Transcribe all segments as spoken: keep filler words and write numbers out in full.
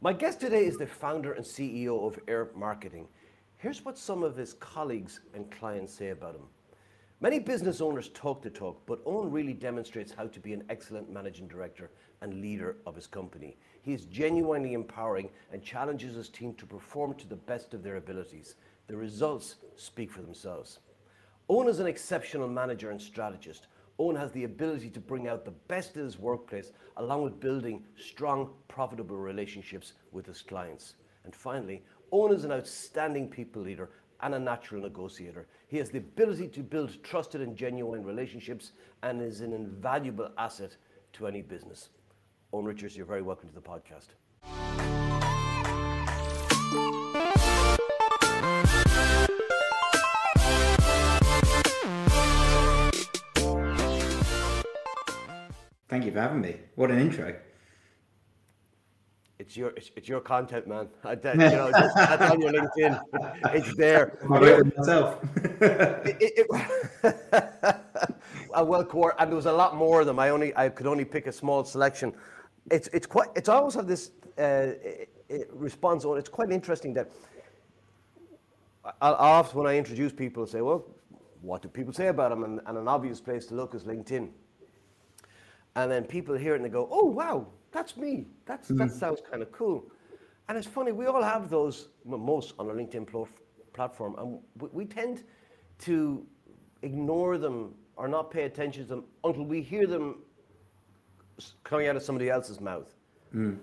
My guest today is the founder and C E O of Air Marketing. Here's what some of his colleagues and clients say about him. Many business owners talk the talk, but Owen really demonstrates how to be an excellent managing director and leader of his company. He is genuinely empowering and challenges his team to perform to the best of their abilities. The results speak for themselves. Owen is an exceptional manager and strategist. Owen has the ability to bring out the best in his workplace, along with building strong, profitable relationships with his clients. And finally, Owen is an outstanding people leader and a natural negotiator. He has the ability to build trusted and genuine relationships and is an invaluable asset to any business. Owen Richards, you're very welcome to the podcast. Thank you for having me. What an intro. It's your it's, it's your content, man. I, you know, just, that's on your LinkedIn. It's there. I wrote it myself. it, it, it, I well core, and there was a lot more of them. I only I could only pick a small selection. It's it's quite it's I always have this uh, response on. It's quite interesting that I'll often, when I introduce people, say, "Well, what do people say about them?" And, and an obvious place to look is LinkedIn. And then people hear it and they go, "Oh wow, that's me. That's mm. that sounds kind of cool." And it's funny, we all have those, most on our LinkedIn pl- platform, and we, we tend to ignore them or not pay attention to them until we hear them coming out of somebody else's mouth, mm.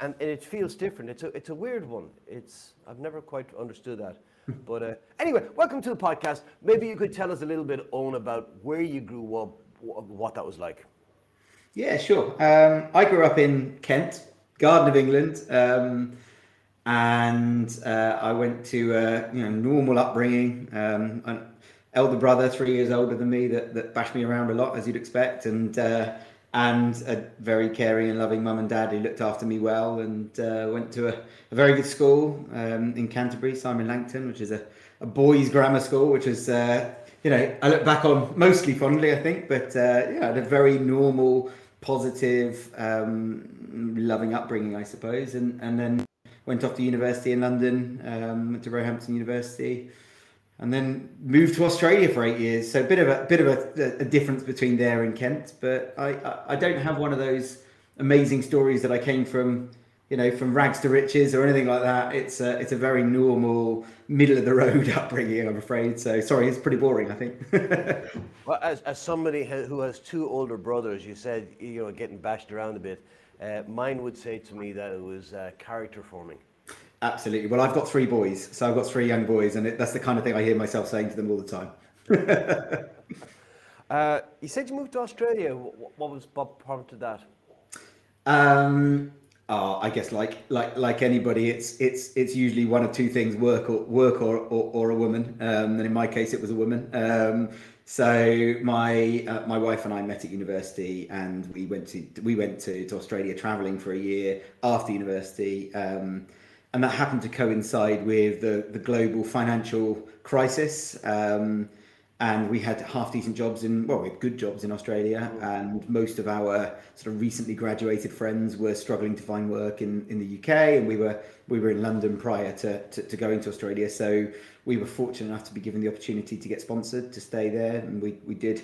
and, and it feels different. It's a it's a weird one. It's I've never quite understood that. but uh, anyway, welcome to the podcast. Maybe you could tell us a little bit, Owen, about where you grew up, what that was like. Yeah, sure. Um, I grew up in Kent, Garden of England, um, and uh, I went to uh, you know normal upbringing. Um, an elder brother, three years older than me, that, that bashed me around a lot, as you'd expect, and uh, and a very caring and loving mum and dad who looked after me well. And uh, went to a, a very good school um, in Canterbury, Simon Langton, which is a, a boys' grammar school, which is. Uh, You know, I look back on mostly fondly, I think, but uh, yeah, I had a very normal, positive, um, loving upbringing, I suppose. And, and then went off to university in London, um, went to Roehampton University, and then moved to Australia for eight years. So a bit of a bit of a, a difference between there and Kent, but I, I, I don't have one of those amazing stories that I came from. You know, from rags to riches or anything like that. It's a, it's a very normal, middle of the road upbringing, I'm afraid. So sorry, it's pretty boring, I think. Well, as, as somebody who has two older brothers, you said, you know, getting bashed around a bit. Uh, mine would say to me that it was uh, character forming. Absolutely. Well, I've got three boys, so I've got three young boys, and it, that's the kind of thing I hear myself saying to them all the time. uh, you said you moved to Australia. What, what was what prompted that? Um. Oh, I guess like like like anybody, it's it's it's usually one of two things: work or work or or, or a woman. Um, and in my case, it was a woman. Um, so my uh, my wife and I met at university, and we went to we went to, to Australia traveling for a year after university, um, and that happened to coincide with the the global financial crisis. Um, And we had half decent jobs in, well, we had good jobs in Australia, and most of our sort of recently graduated friends were struggling to find work in, in the U K, and we were we were in London prior to, to, to going to Australia. So we were fortunate enough to be given the opportunity to get sponsored, to stay there, and we, we did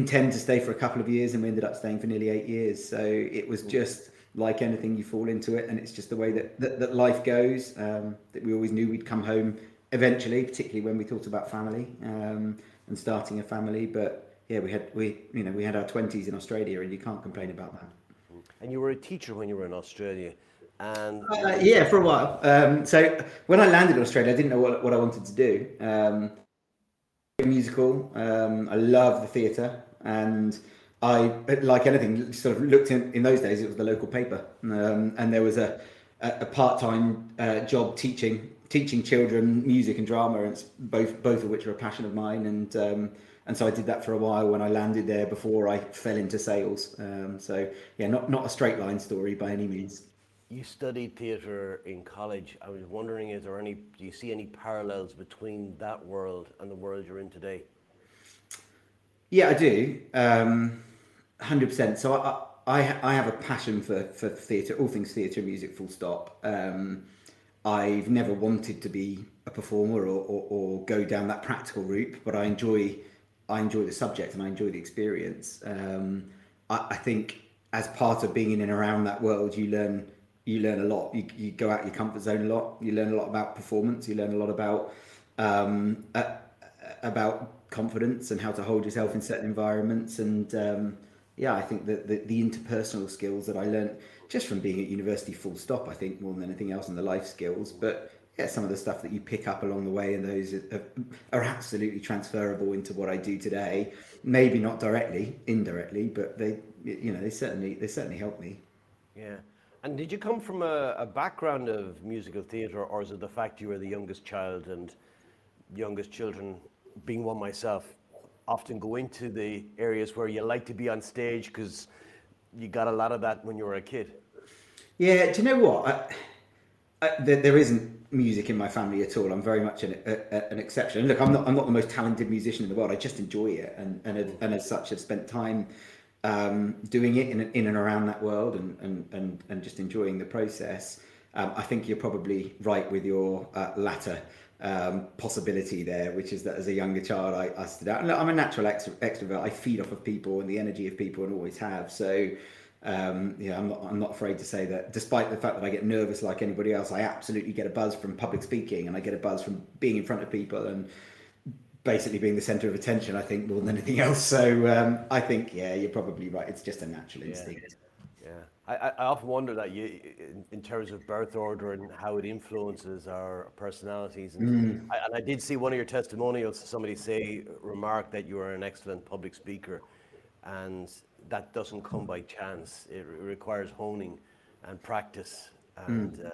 intend to stay for a couple of years, and we ended up staying for nearly eight years. So it was just like anything, you fall into it, and it's just the way that, that, that life goes, um, that we always knew we'd come home eventually, particularly when we thought about family um, and starting a family. But yeah, we had we you know we had our twenties in Australia, and you can't complain about that. And you were a teacher when you were in Australia, and uh, yeah, for a while. Um, so when I landed in Australia, I didn't know what what I wanted to do. Um, musical, um, I love the theatre, and I, like anything, sort of looked in. In those days, it was the local paper, um, and there was a a, a part-time uh, job teaching. teaching children music and drama, and both both of which are a passion of mine, and um, and so I did that for a while when I landed there before I fell into sales. Um, so yeah, not not a straight line story by any means. You studied theatre in college. I was wondering, is there any? Do you see any parallels between that world and the world you're in today? Yeah, I do, um, one hundred percent. So I, I I have a passion for for theatre, all things theatre, music, full stop. Um, I've never wanted to be a performer or, or or go down that practical route, but I enjoy I enjoy the subject and I enjoy the experience. Um, I, I think as part of being in and around that world, you learn you learn a lot. You you go out your comfort zone a lot. You learn a lot about performance. You learn a lot about um, uh, about confidence and how to hold yourself in certain environments. And um, yeah, I think that the, the interpersonal skills that I learned just from being at university, full stop, I think more than anything else, and the life skills. But yeah, some of the stuff that you pick up along the way, and those are, are absolutely transferable into what I do today. Maybe not directly, indirectly, but they, you know, they certainly they certainly help me. Yeah. And did you come from a, a background of musical theatre, or is it the fact you were the youngest child, and youngest children, being one myself, often go into the areas where you like to be on stage because you got a lot of that when you were a kid? Yeah, do you know what? I, I, there, there isn't music in my family at all. I'm very much an, a, a, an exception. And look, I'm not I'm not the most talented musician in the world. I just enjoy it, and and, and as such, have spent time um, doing it in in and around that world, and and and, and just enjoying the process. Um, I think you're probably right with your uh, latter um possibility there, which is that as a younger child I, I stood out. And look, I'm a natural extro- extrovert. I feed off of people and the energy of people, and always have. So um yeah I'm not I'm not afraid to say that, despite the fact that I get nervous like anybody else, I absolutely get a buzz from public speaking, and I get a buzz from being in front of people and basically being the center of attention, I think, more than anything else. So um I think yeah you're probably right. It's just a natural instinct. Yeah, yeah. I, I often wonder that you, in, in terms of birth order and how it influences our personalities. And, mm. I, and I did see one of your testimonials, somebody say, remark that you are an excellent public speaker, and that doesn't come by chance. It re- requires honing and practice. And mm. uh,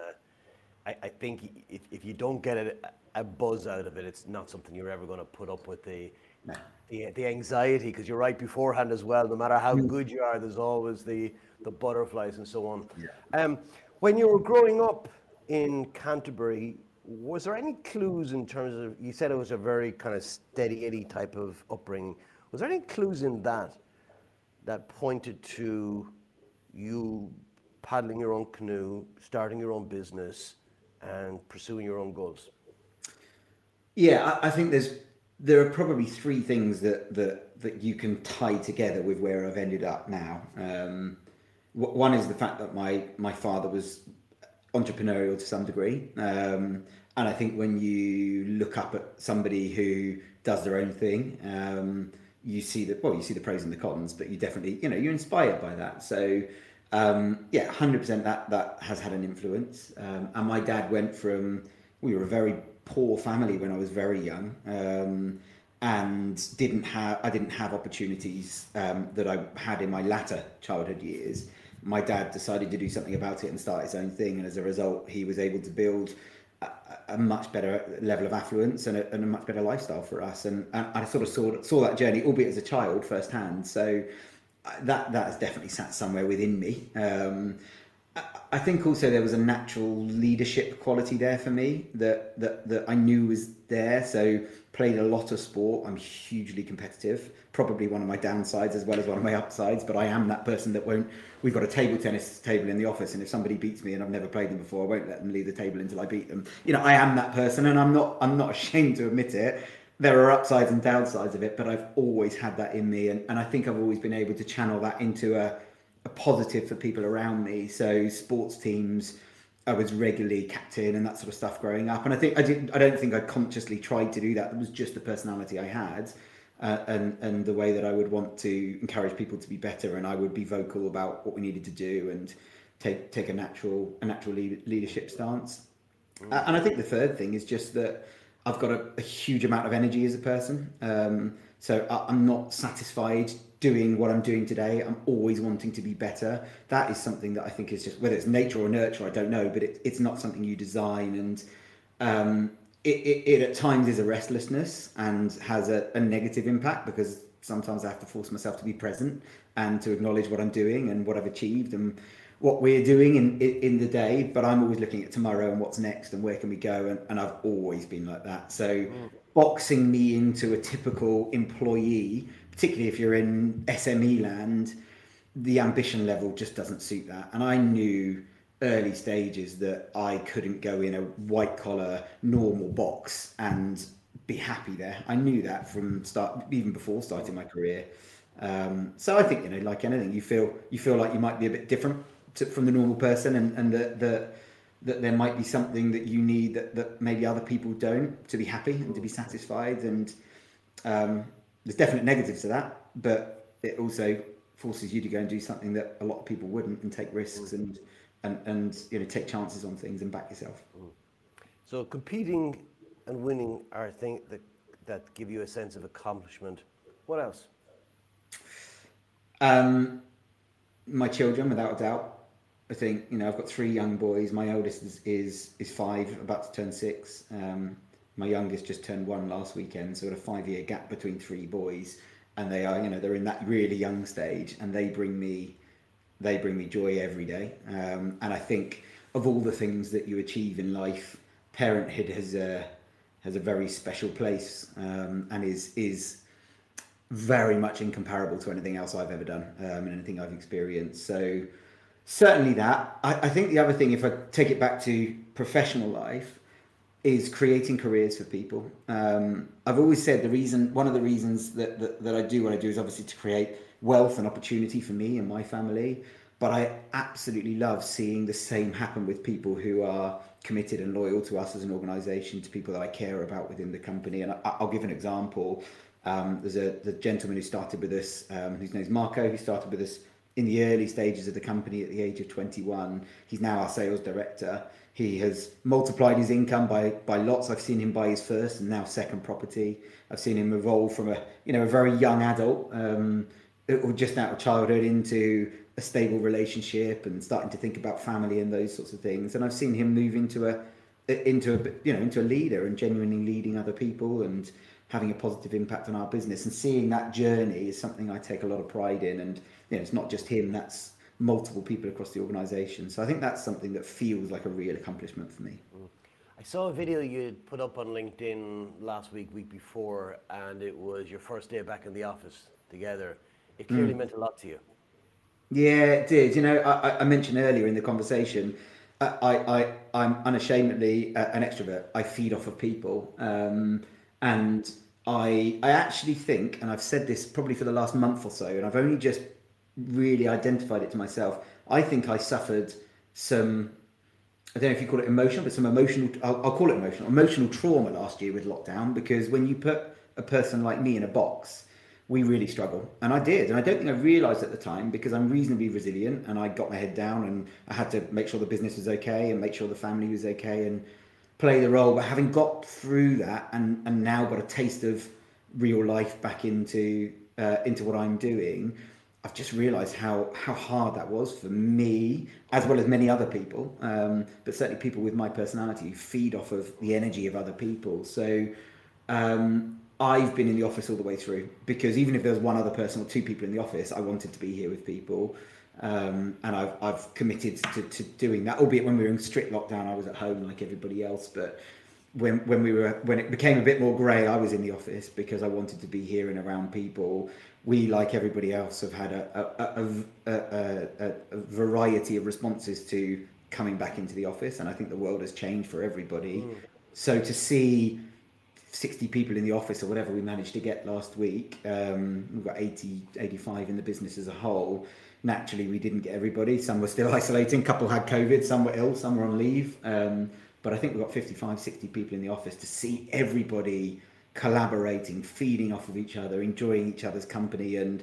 I, I think if, if you don't get a, a buzz out of it, it's not something you're ever going to put up with the no. the, the anxiety, because you're right beforehand as well. No matter how mm. good you are, there's always the the butterflies and so on. Yeah. Um, when you were growing up in Canterbury, was there any clues in terms of, you said it was a very kind of steady Eddie type of upbringing. Was there any clues in that that pointed to you paddling your own canoe, starting your own business, and pursuing your own goals? Yeah, I, I think there's there are probably three things that, that, that you can tie together with where I've ended up now. Um, One is the fact that my my father was entrepreneurial to some degree, um, and I think when you look up at somebody who does their own thing, um, you see that well, you see the pros and the cons, but you definitely you know you're inspired by that. So um, yeah, one hundred percent that that has had an influence. Um, and my dad went from we were a very poor family when I was very young, um, and didn't have I didn't have opportunities um, that I had in my latter childhood years. My dad decided to do something about it and start his own thing, and as a result, he was able to build a, a much better level of affluence and a, and a much better lifestyle for us. And, and I sort of saw saw that journey, albeit as a child, firsthand. So that that has definitely sat somewhere within me. Um, I, I think also there was a natural leadership quality there for me that that that I knew was there. So played a lot of sport. I'm hugely competitive. Probably one of my downsides as well as one of my upsides, but I am that person that won't, we've got a table tennis table in the office, and if somebody beats me and I've never played them before, I won't let them leave the table until I beat them. You know, I am that person, and I'm not, I'm not ashamed to admit it. There are upsides and downsides of it, but I've always had that in me. And, and I think I've always been able to channel that into a, a positive for people around me. So sports teams, I was regularly captain and that sort of stuff growing up, and I think I didn't. I don't think I consciously tried to do that. It was just the personality I had, uh, and and the way that I would want to encourage people to be better, and I would be vocal about what we needed to do, and take take a natural a natural lead, leadership stance. Mm. Uh, and I think the third thing is just that I've got a, a huge amount of energy as a person, um, so I, I'm not satisfied doing what I'm doing today. I'm always wanting to be better. That is something that I think is just, whether it's nature or nurture, I don't know, but it, it's not something you design. And um, it, it, it at times is a restlessness and has a, a negative impact, because sometimes I have to force myself to be present and to acknowledge what I'm doing and what I've achieved and what we're doing in, in, in the day. But I'm always looking at tomorrow and what's next and where can we go. And, and I've always been like that. So boxing me into a typical employee, particularly if you're in S M E land, the ambition level just doesn't suit that. And I knew early stages that I couldn't go in a white collar, normal box and be happy there. I knew that from start, even before starting my career. Um, so I think, you know, like anything, you feel, you feel like you might be a bit different to, from the normal person, and, and that, that, that there might be something that you need that, that maybe other people don't, to be happy and to be satisfied. And um, there's definite negatives to that, but it also forces you to go and do something that a lot of people wouldn't, and take risks and, and, and, you know, take chances on things and back yourself. So competing and winning are things that, that give you a sense of accomplishment. What else? Um, my children, without a doubt. I think, you know, I've got three young boys. My oldest is is, is five, about to turn six. Um, my youngest just turned one last weekend, so a five-year gap between three boys, and they are, you know, they're in that really young stage, and they bring me, they bring me joy every day. Um, and I think of all the things that you achieve in life, parenthood has a has a very special place, um, and is is very much incomparable to anything else I've ever done, um, and anything I've experienced. So. Certainly that. I, I think the other thing, if I take it back to professional life, is creating careers for people. Um, I've always said the reason, one of the reasons that, that, that I do what I do is obviously to create wealth and opportunity for me and my family. But I absolutely love seeing the same happen with people who are committed and loyal to us as an organisation, to people that I care about within the company. And I, I'll give an example. Um, there's a the gentleman who started with us, um, whose name's Marco, who started with us in the early stages of the company at the age of twenty-one. He's now our sales director. He has multiplied his income by by lots. I've seen him buy his first and now second property. I've seen him evolve from a you know a very young adult, um, or just out of childhood, into a stable relationship and starting to think about family and those sorts of things. And I've seen him move into a into a you know into a leader and genuinely leading other people and having a positive impact on our business. And seeing that journey is something I take a lot of pride in. And you know, it's not just him, that's multiple people across the organization. So I think that's something that feels like a real accomplishment for me. I saw a video you put up on LinkedIn last week, week before, and it was your first day back in the office together. It clearly mm. meant a lot to you. Yeah, it did. You know, I, I mentioned earlier in the conversation, I, I, I'm unashamedly an extrovert. I feed off of people. Um, and I, I actually think, and I've said this probably for the last month or so, and I've only just really identified it to myself, I think I suffered some, I don't know if you call it emotional, but some emotional, I'll, I'll call it emotional, emotional trauma last year with lockdown, because when you put a person like me in a box, we really struggle. And I did. And I don't think I realized at the time, because I'm reasonably resilient and I got my head down and I had to make sure the business was okay and make sure the family was okay and play the role. But having got through that and, and now got a taste of real life back into uh, into what I'm doing, I've just realised how how hard that was for me, as well as many other people, um, but certainly people with my personality who feed off of the energy of other people. So um, I've been in the office all the way through, because even if there was one other person or two people in the office, I wanted to be here with people, um, and I've I've committed to, to doing that. Albeit when we were in strict lockdown, I was at home like everybody else, but when when we were when it became a bit more grey, I was in the office because I wanted to be here and around people. We, like everybody else, have had a a, a, a, a a variety of responses to coming back into the office, and I think the world has changed for everybody. Mm. So to see sixty people in the office or whatever we managed to get last week, um, we've got eighty, eighty-five in the business as a whole. Naturally, we didn't get everybody. Some were still isolating, a couple had COVID, some were ill, some were on leave. Um, but I think we've got fifty-five, sixty people in the office. To see everybody collaborating, feeding off of each other, enjoying each other's company, and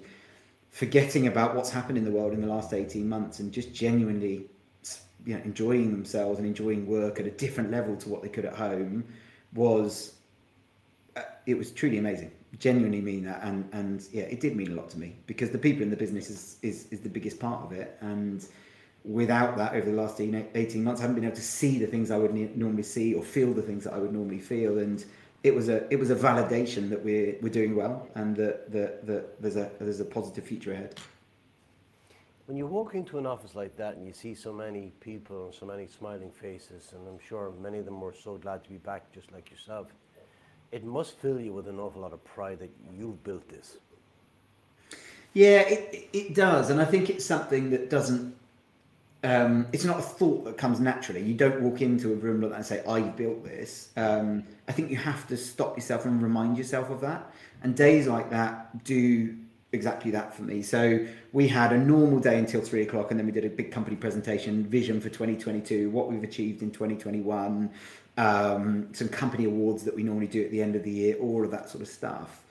forgetting about what's happened in the world in the last eighteen months, and just genuinely, you know, enjoying themselves and enjoying work at a different level to what they could at home, was uh, it was truly amazing. Genuinely mean that, and and yeah, it did mean a lot to me, because the people in the business is is, is the biggest part of it, and without that, over the last eighteen months, I haven't been able to see the things I would normally see or feel the things that I would normally feel. And It was a it was a validation that we're we're doing well, and that that that there's a there's a positive future ahead. When you walk into an office like that and you see so many people and so many smiling faces, and I'm sure many of them were so glad to be back, just like yourself, it must fill you with an awful lot of pride that you've built this. Yeah, it, it does. And I think it's something that doesn't, um, it's not a thought that comes naturally. You don't walk into a room like that and say, I built this. Um, I think you have to stop yourself and remind yourself of that. And days like that do exactly that for me. So we had a normal day until three o'clock, and then we did a big company presentation, vision for twenty twenty-two, what we've achieved in twenty twenty-one, um, some company awards that we normally do at the end of the year, all of that sort of stuff.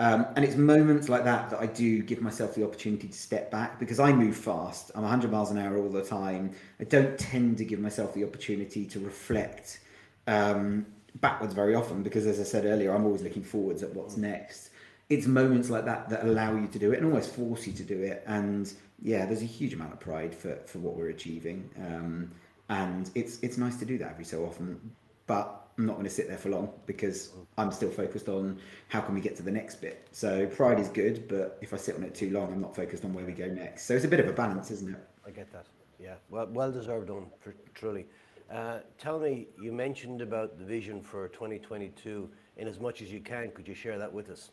Um, and it's moments like that that I do give myself the opportunity to step back, because I move fast. I'm one hundred miles an hour all the time. I don't tend to give myself the opportunity to reflect um, backwards very often, because, as I said earlier, I'm always looking forwards at what's next. It's moments like that that allow you to do it and almost force you to do it. And yeah, there's a huge amount of pride for, for what we're achieving. Um, and it's it's nice to do that every so often. But I'm not going to sit there for long, because I'm still focused on how can we get to the next bit. So pride is good, but if I sit on it too long, I'm not focused on where we go next. So it's a bit of a balance, isn't it? I get that. Yeah, well, well deserved, on truly. Uh, tell me, you mentioned about the vision for twenty twenty-two. In as much as you can, could you share that with us?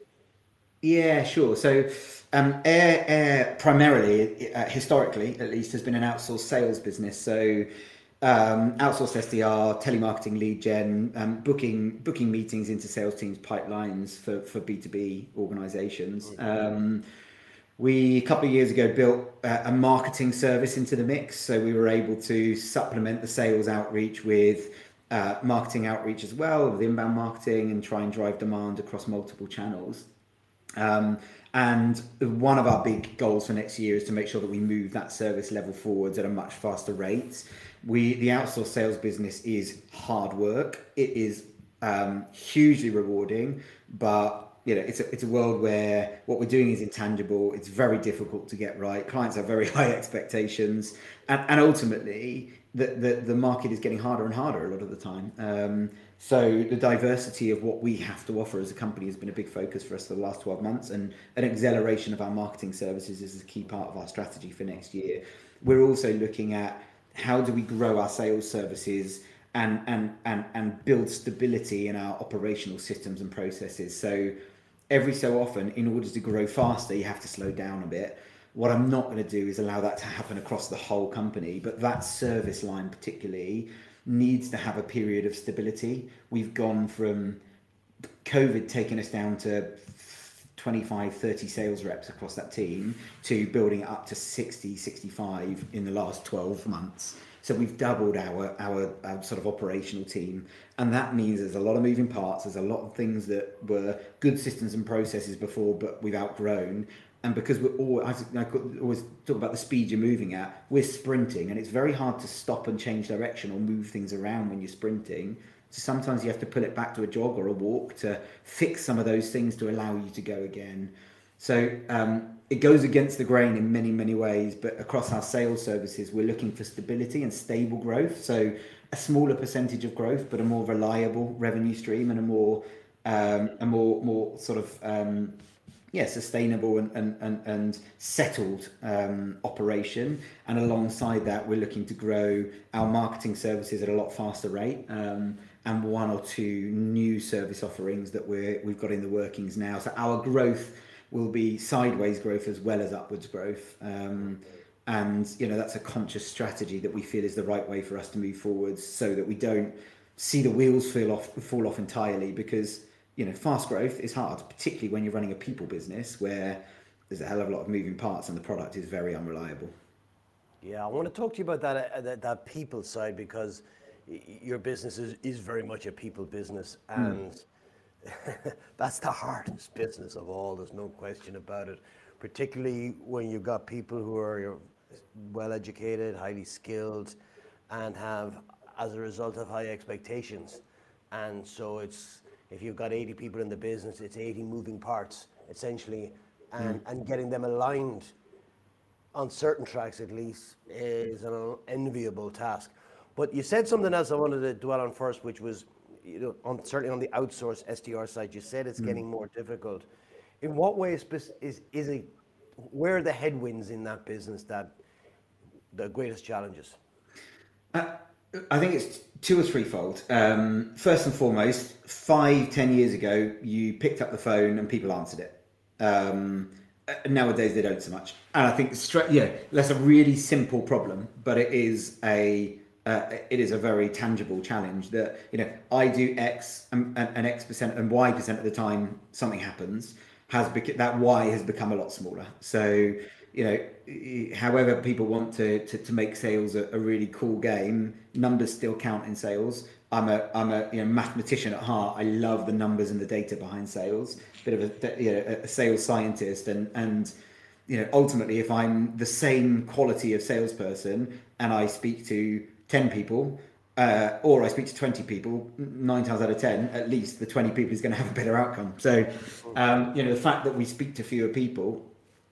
Yeah, sure. So um, Air, Air primarily, uh, historically at least, has been an outsourced sales business. So Um, outsourced S D R, telemarketing, lead gen, um, booking booking meetings into sales teams, pipelines for, for B two B organizations. Um, we, a couple of years ago, built a, a marketing service into the mix. So we were able to supplement the sales outreach with uh, marketing outreach as well, with inbound marketing, and try and drive demand across multiple channels. Um, and one of our big goals for next year is to make sure that we move that service level forwards at a much faster rate. We, the outsourced sales business is hard work. It is um, hugely rewarding, but you know, it's a, it's a world where what we're doing is intangible. It's very difficult to get right. Clients have very high expectations, and, and ultimately the, the, the market is getting harder and harder a lot of the time. Um, so the diversity of what we have to offer as a company has been a big focus for us for the last twelve months, and an acceleration of our marketing services is a key part of our strategy for next year. We're also looking at how do we grow our sales services and and and and build stability in our operational systems and processes. So every so often, in order to grow faster, you have to slow down a bit. What I'm not going to do is allow that to happen across the whole company, but that service line particularly needs to have a period of stability. We've gone from COVID taking us down to twenty-five, thirty sales reps across that team to building it up to sixty, sixty-five in the last twelve months. So we've doubled our, our our sort of operational team. And that means there's a lot of moving parts. There's a lot of things that were good systems and processes before, but we've outgrown. And because we're all, I always talk about the speed you're moving at, we're sprinting, and it's very hard to stop and change direction or move things around when you're sprinting. So sometimes you have to pull it back to a jog or a walk to fix some of those things to allow you to go again. So um, it goes against the grain in many, many ways, but across our sales services, we're looking for stability and stable growth. So a smaller percentage of growth, but a more reliable revenue stream, and a more, um, a more, more sort of, um, yeah, sustainable and, and, and, and settled um, operation. And alongside that, we're looking to grow our marketing services at a lot faster rate. Um, and one or two new service offerings that we're, we've got in the workings now. So our growth will be sideways growth as well as upwards growth. Um, and, you know, that's a conscious strategy that we feel is the right way for us to move forwards, so that we don't see the wheels fall off, fall off entirely, because, you know, fast growth is hard, particularly when you're running a people business where there's a hell of a lot of moving parts and the product is very unreliable. Yeah, I want to talk to you about that, uh, that, that people side, because your business is, is very much a people business, and mm. that's the hardest business of all. There's no question about it, particularly when you've got people who are well-educated, highly skilled, and have, as a result, of high expectations. And so it's, if you've got eighty people in the business, it's eighty moving parts, essentially, and, mm. and getting them aligned on certain tracks, at least, is an enviable task. But you said something else I wanted to dwell on first, which was, you know, on, certainly on the outsourced S D R side, you said it's mm. getting more difficult. In what way is, is, is it, where are the headwinds in that business, that the greatest challenges? Uh, I think it's two or threefold. Um, first and foremost, five, ten years ago, you picked up the phone and people answered it. Um, nowadays they don't so much. And I think straight, yeah, that's a really simple problem, but it is a uh, it is a very tangible challenge that, you know, I do X and, and, and X percent and Y percent of the time something happens, has bec- that Y has become a lot smaller. So, you know, however people want to to, to make sales a, a really cool game, numbers still count in sales. I'm a I'm a you know, mathematician at heart. I love the numbers and the data behind sales. Bit of a, you know, a sales scientist, and and you know, ultimately, if I'm the same quality of salesperson and I speak to ten people, uh, or I speak to twenty people, nine times out of ten, at least the twenty people is going to have a better outcome. So, um, you know, the fact that we speak to fewer people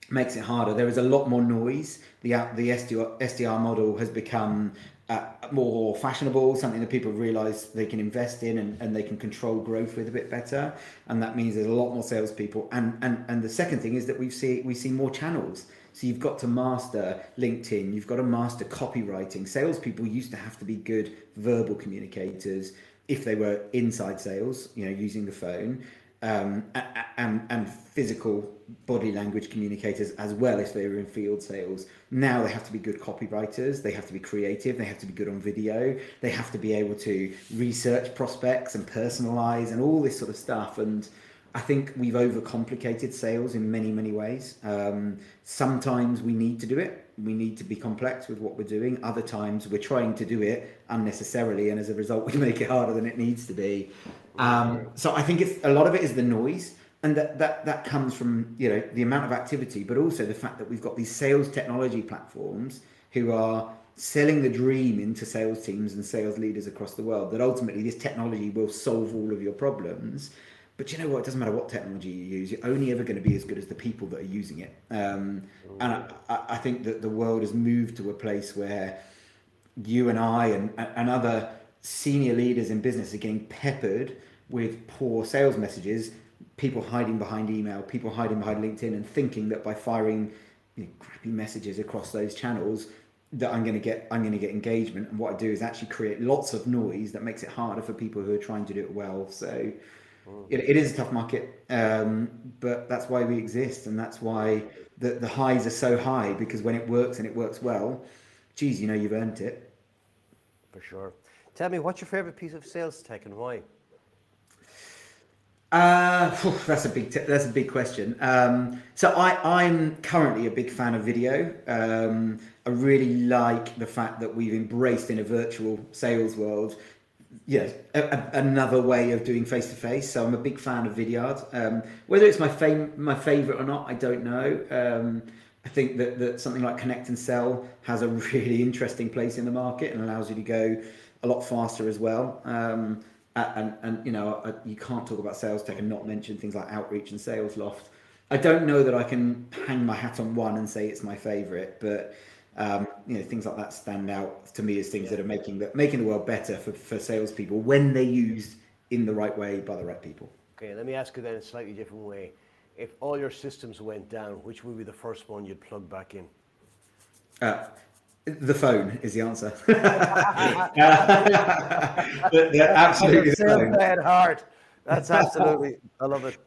makes it harder. There is a lot more noise. The the S D R, S D R model has become Uh, more fashionable, something that people realize they can invest in and, and they can control growth with a bit better, and that means there's a lot more salespeople. And and and the second thing is that we see we see more channels. So you've got to master LinkedIn, you've got to master copywriting. Salespeople used to have to be good verbal communicators if they were inside sales, you know, using the phone, um, and and physical body language communicators as well if they were in field sales. Now they have to be good copywriters, they have to be creative, they have to be good on video, they have to be able to research prospects and personalize and all this sort of stuff. And I think we've overcomplicated sales in many, many ways. Um, sometimes we need to do it, we need to be complex with what we're doing. Other times we're trying to do it unnecessarily, and as a result we make it harder than it needs to be. Um, so I think it's a lot of it is the noise. And that, that that comes from, you know, the amount of activity, but also the fact that we've got these sales technology platforms who are selling the dream into sales teams and sales leaders across the world, that ultimately this technology will solve all of your problems. But you know what, it doesn't matter what technology you use, you're only ever going to be as good as the people that are using it. Um, and I, I think that the world has moved to a place where you and I and, and other senior leaders in business are getting peppered with poor sales messages, people hiding behind email, people hiding behind LinkedIn, and thinking that by firing, you know, crappy messages across those channels that I'm going to get I'm going to get engagement. And what I do is actually create lots of noise that makes it harder for people who are trying to do it well. So it, it is a tough market, um, but that's why we exist, and that's why the, the highs are so high, because when it works and it works well, geez, you know, you've earned it. For sure. Tell me, what's your favorite piece of sales tech and why? Uh, that's a big t- that's a big question. Um, so I, I'm currently a big fan of video. Um, I really like the fact that we've embraced in a virtual sales world, yes, a, a, another way of doing face to face. So I'm a big fan of Vidyard. Um, whether it's my fam- my favorite or not, I don't know. Um, I think that, that something like Connect and Sell has a really interesting place in the market and allows you to go a lot faster as well. Um, And, and you know, you can't talk about sales tech and not mention things like Outreach and Sales Loft. I don't know that I can hang my hat on one and say it's my favorite, but um, you know, things like that stand out to me as things that are making the, making the world better for, for salespeople when they're used in the right way by the right people. Okay, let me ask you then a slightly different way. If all your systems went down, which would be the first one you'd plug back in? Uh, The phone is the answer. the, the, absolutely, the phone. At heart. That's absolutely. I love it.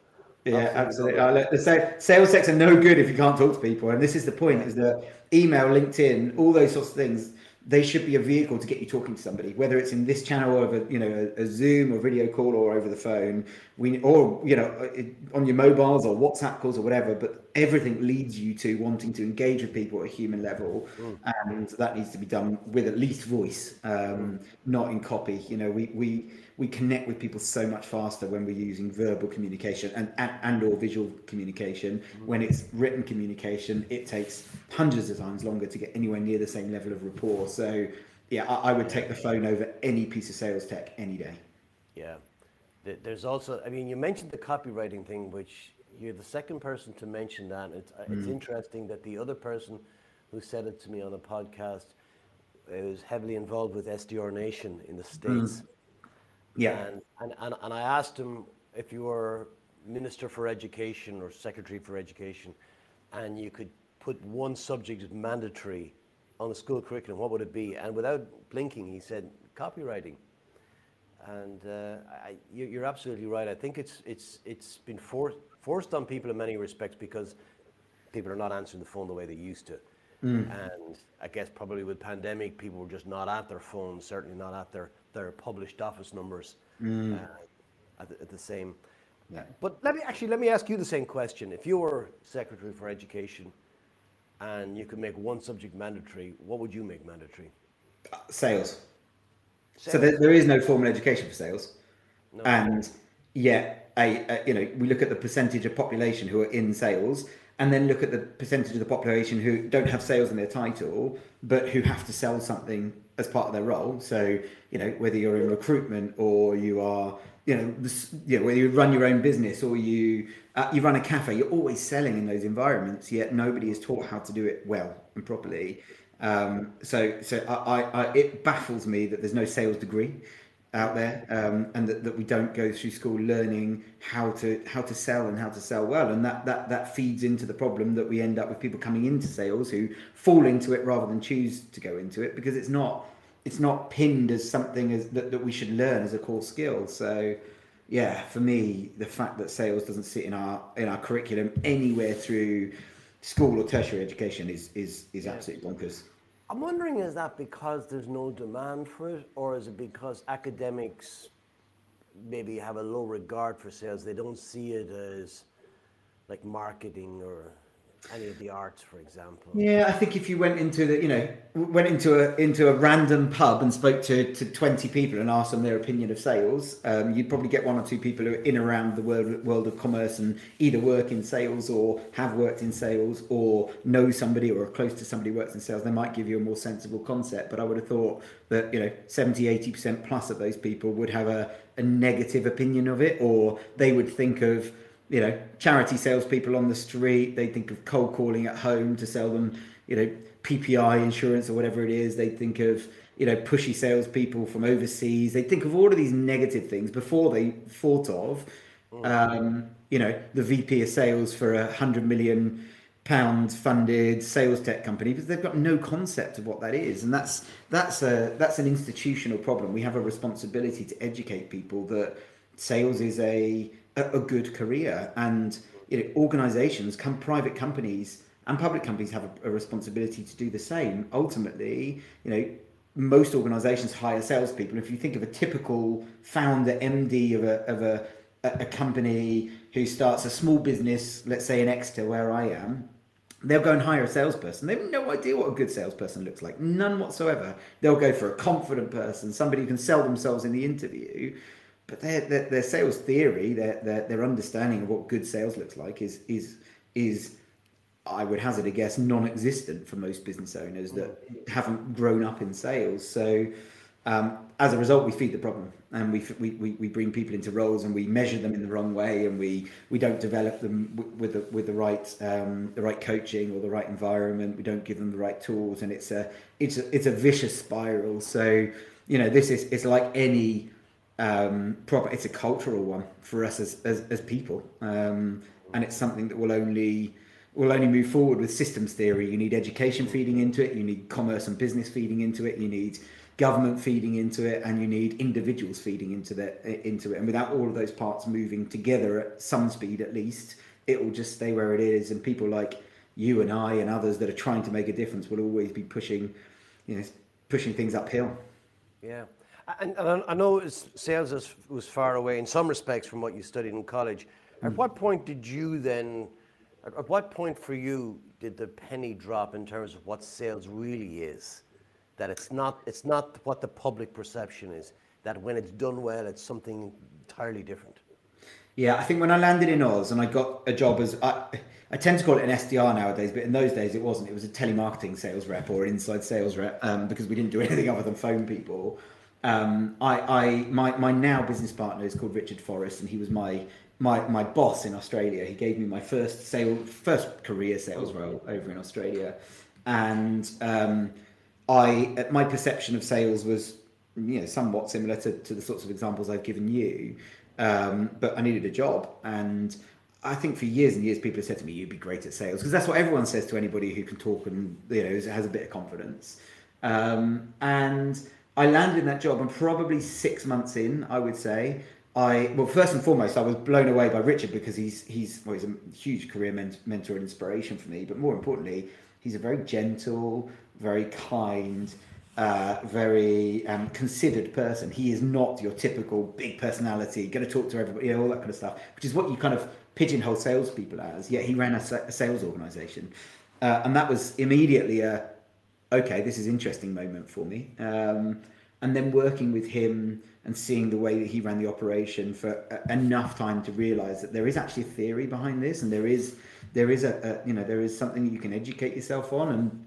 Yeah, absolutely. absolutely. So sales techs are no good if you can't talk to people, and this is the point: is that email, LinkedIn, all those sorts of things, they should be a vehicle to get you talking to somebody, whether it's in this channel or over, you know, a, a Zoom or video call or over the phone, we or you know, on your mobiles or WhatsApp calls or whatever. But everything leads you to wanting to engage with people at a human level, mm. and that needs to be done with at least voice, um, mm. not in copy. You know, we we we connect with people so much faster when we're using verbal communication and and, and or visual communication. Mm. When it's written communication, it takes hundreds of times longer to get anywhere near the same level of rapport. So yeah, I, I would take the phone over any piece of sales tech any day. Yeah. There's also, I mean, you mentioned the copywriting thing, which you're the second person to mention that. It's, mm. it's interesting that the other person who said it to me on a podcast is heavily involved with S D R Nation in the States. Mm. Yeah. And, and, and, and I asked him if you were Minister for Education or Secretary for Education, and you could put one subject as mandatory on the school curriculum, what would it be? And without blinking, he said, copywriting. And uh, I, you, you're absolutely right. I think it's it's it's been for, forced on people in many respects, because people are not answering the phone the way they used to. Mm. And I guess probably with pandemic, people were just not at their phones, certainly not at their, their published office numbers mm. uh, at, the, at the same. Yeah. But let me actually, let me ask you the same question. If you were Secretary for Education and you could make one subject mandatory, what would you make mandatory? Uh, sales. sales. So there, there is no formal education for sales. No. And yet, I, uh, you know, we look at the percentage of population who are in sales, and then look at the percentage of the population who don't have sales in their title, but who have to sell something as part of their role. So, you know, whether you're in recruitment or you are, you know, you know whether you run your own business or you uh, you run a cafe, you're always selling in those environments, yet nobody is taught how to do it well and properly. Um, so so I, I, I, it baffles me that there's no sales degree out there, um, and that, that we don't go through school learning how to how to sell and how to sell well, and that that that feeds into the problem that we end up with people coming into sales who fall into it rather than choose to go into it, because it's not it's not pinned as something as that, that we should learn as a core skill. So yeah, for me, the fact that sales doesn't sit in our in our curriculum anywhere through school or tertiary education is is is absolutely bonkers. I'm wondering, is that because there's no demand for it, or is it because academics maybe have a low regard for sales? They don't see it as like marketing or any of the arts, for example. Yeah, I think if you went into the, you know, went into a into a random pub and spoke to, to twenty people and asked them their opinion of sales, um, you'd probably get one or two people who are in around the world world of commerce and either work in sales or have worked in sales or know somebody or are close to somebody who works in sales. They might give you a more sensible concept, but I would have thought that, you know, seventy, eighty percent plus of those people would have a, a negative opinion of it, or they would think of, you know, charity salespeople on the street. They think of cold calling at home to sell them, you know, P P I insurance or whatever it is. They think of, you know, pushy salespeople from overseas. They think of all of these negative things before they thought of, um, you know, the V P of sales for a hundred million pounds funded sales tech company, because they've got no concept of what that is. And that's that's a that's an institutional problem. We have a responsibility to educate people that sales is a a good career, and you know, organizations, come private companies and public companies have a, a responsibility to do the same. Ultimately, you know, most organizations hire salespeople. If you think of a typical founder M D of a of a, a company who starts a small business, let's say in Exeter where I am, they'll go and hire a salesperson. They have no idea what a good salesperson looks like, none whatsoever. They'll go for a confident person, somebody who can sell themselves in the interview. But their, their, their sales theory, their, their their understanding of what good sales looks like is is is I would hazard a guess non-existent for most business owners that haven't grown up in sales. So um, as a result, we feed the problem, and we, we we we bring people into roles and we measure them in the wrong way, and we we don't develop them w- with the with the right um, the right coaching or the right environment. We don't give them the right tools, and it's a it's a, it's a vicious spiral. So you know, this is it's like any. Um, proper, it's a cultural one for us as as, as people, um, and it's something that will only will only move forward with systems theory. You need education feeding into it, you need commerce and business feeding into it, you need government feeding into it, and you need individuals feeding into that into it. And without all of those parts moving together at some speed, at least, it will just stay where it is. And people like you and I and others that are trying to make a difference will always be pushing, you know, pushing things uphill. Yeah. And, and I know sales is, was far away in some respects from what you studied in college. At what point did you then, at what point for you did the penny drop in terms of what sales really is? That it's not, it's not what the public perception is, that when it's done well, it's something entirely different. Yeah, I think when I landed in Oz and I got a job as, I, I tend to call it an S D R nowadays, but in those days it wasn't. It was a telemarketing sales rep or an inside sales rep, um, because we didn't do anything other than phone people. Um, I, I, my, my now business partner is called Richard Forrest, and he was my, my, my boss in Australia. He gave me my first sale, first career sales role over in Australia. And, um, I, my perception of sales was, you know, somewhat similar to, to the sorts of examples I've given you. Um, but I needed a job, and I think for years and years, people have said to me, you'd be great at sales. Cause that's what everyone says to anybody who can talk and, you know, has a bit of confidence. Um, and, I landed in that job, and probably six months in, I would say, I, well, first and foremost, I was blown away by Richard because he's, he's, well, he's a huge career ment- mentor and inspiration for me, but more importantly, he's a very gentle, very kind, uh, very um, considered person. He is not your typical big personality, going to talk to everybody, you know, all that kind of stuff, which is what you kind of pigeonhole salespeople as. Yet he ran a, sa- a sales organization. Uh, and that was immediately a, okay, this is an interesting moment for me. Um, and then working with him and seeing the way that he ran the operation for a, enough time to realize that there is actually a theory behind this, and there is there is a, a you know, there is something you can educate yourself on, and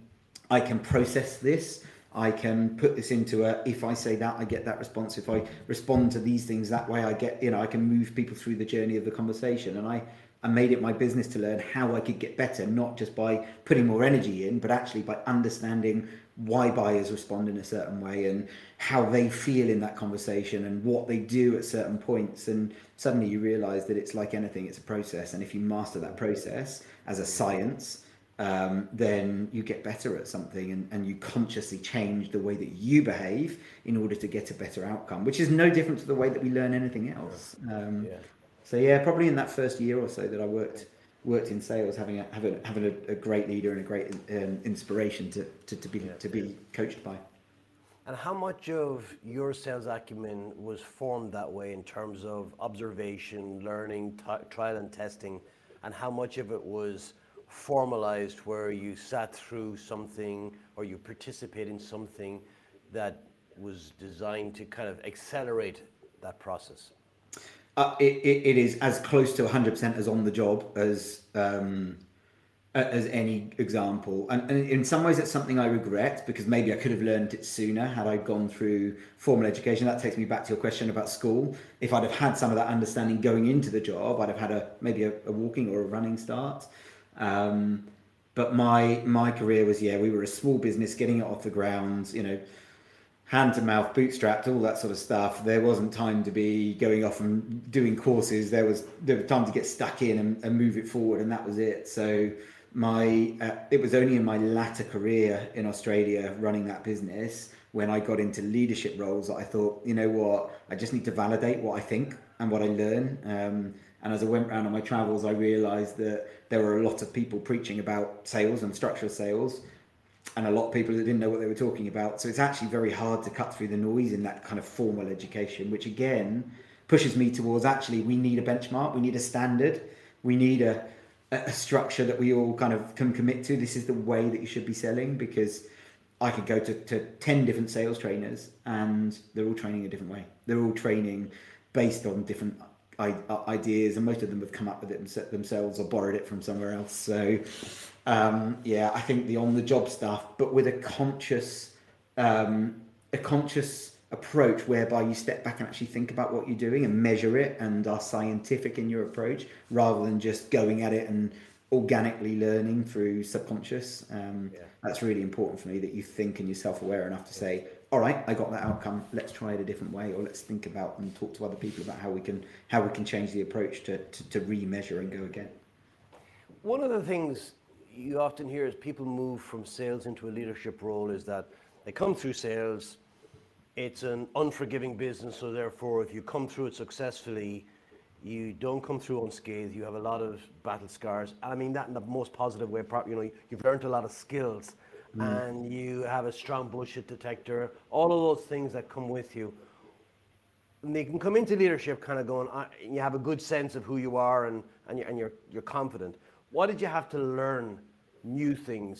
I can process this, I can put this into a, if I say that, I get that response, if I respond to these things that way, I get, you know, I can move people through the journey of the conversation. And I I made it my business to learn how I could get better, not just by putting more energy in, but actually by understanding why buyers respond in a certain way and how they feel in that conversation and what they do at certain points. And suddenly you realize that it's like anything, it's a process. And if you master that process as a science, um, then you get better at something, and, and you consciously change the way that you behave in order to get a better outcome, which is no different to the way that we learn anything else. Um, yeah. So yeah, probably in that first year or so that I worked worked in sales, having a, having a, having a, a great leader and a great um, inspiration to to, to be yeah. to be coached by. And how much of your sales acumen was formed that way in terms of observation, learning, t- trial and testing, and how much of it was formalized, where you sat through something or you participated in something that was designed to kind of accelerate that process? Uh, it, it, it is as close to one hundred percent as on the job as um, as any example. And, and in some ways, it's something I regret, because maybe I could have learned it sooner had I gone through formal education. That takes me back to your question about school. If I'd have had some of that understanding going into the job, I'd have had a maybe a, a walking or a running start. Um, but my my career was, yeah, we were a small business, getting it off the ground, you know, hand to mouth, bootstrapped, all that sort of stuff. There wasn't time to be going off and doing courses. There was there was time to get stuck in and, and move it forward, and that was it. So my uh, it was only in my latter career in Australia running that business, when I got into leadership roles, that I thought, you know what, I just need to validate what I think and what I learn. Um, and as I went around on my travels, I realized that there were a lot of people preaching about sales and structural sales, and a lot of people that didn't know what they were talking about. So it's actually very hard to cut through the noise in that kind of formal education, which again pushes me towards, actually, we need a benchmark, we need a standard, we need a, a structure that we all kind of can commit to. This is the way that you should be selling, because I could go to, to ten different sales trainers and they're all training a different way. They're all training based on different ideas, and most of them have come up with it themselves or borrowed it from somewhere else. So um yeah I think the on the job stuff, but with a conscious um a conscious approach, whereby you step back and actually think about what you're doing and measure it and are scientific in your approach, rather than just going at it and organically learning through subconscious. um yeah. That's really important for me, that you think and you're self-aware enough to say, all right, I got that outcome, let's try it a different way, or let's think about and talk to other people about how we can how we can change the approach to, to, to re-measure and go again. One of the things you often hear as people move from sales into a leadership role is that they come through sales, it's an unforgiving business, so therefore if you come through it successfully, you don't come through unscathed, you have a lot of battle scars. I mean that in the most positive way, you know, you've learned a lot of skills. Mm. And you have a strong bullshit detector, all of those things that come with you. And they can come into leadership kind of going, uh, you have a good sense of who you are, and, and, you, and you're, you're confident. Why did you have to learn new things